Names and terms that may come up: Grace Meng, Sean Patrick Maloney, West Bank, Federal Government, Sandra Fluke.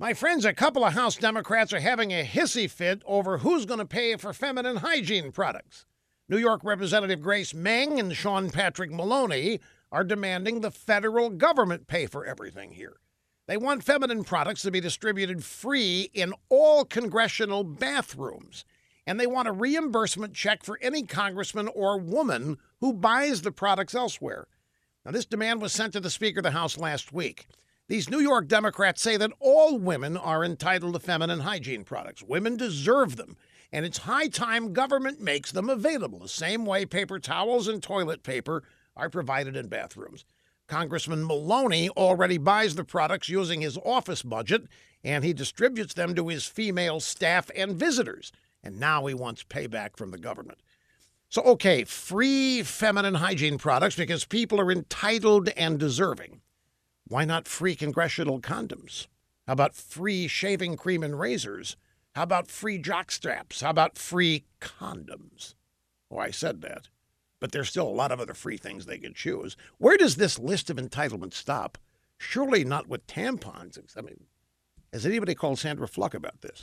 My friends, a couple of House Democrats are having a hissy fit over who's going to pay for feminine hygiene products. New York Representative Grace Meng and Sean Patrick Maloney are demanding the federal government pay for everything here. They want feminine products to be distributed free in all congressional bathrooms, and they want a reimbursement check for any congressman or woman who buys the products elsewhere. Now, this demand was sent to the Speaker of the House last week. These New York Democrats say that all women are entitled to feminine hygiene products. Women deserve them, and it's high time government makes them available, the same way paper towels and toilet paper are provided in bathrooms. Congressman Maloney already buys the products using his office budget, and he distributes them to his female staff and visitors. And now he wants payback from the government. So, okay, free feminine hygiene products because people are entitled and deserving. Why not free congressional condoms? How about free shaving cream and razors? How about free jock straps? How about free condoms? Oh, I said that. But there's still a lot of other free things they could choose. Where does this list of entitlements stop? Surely not with tampons. I mean, has anybody called Sandra Fluke about this?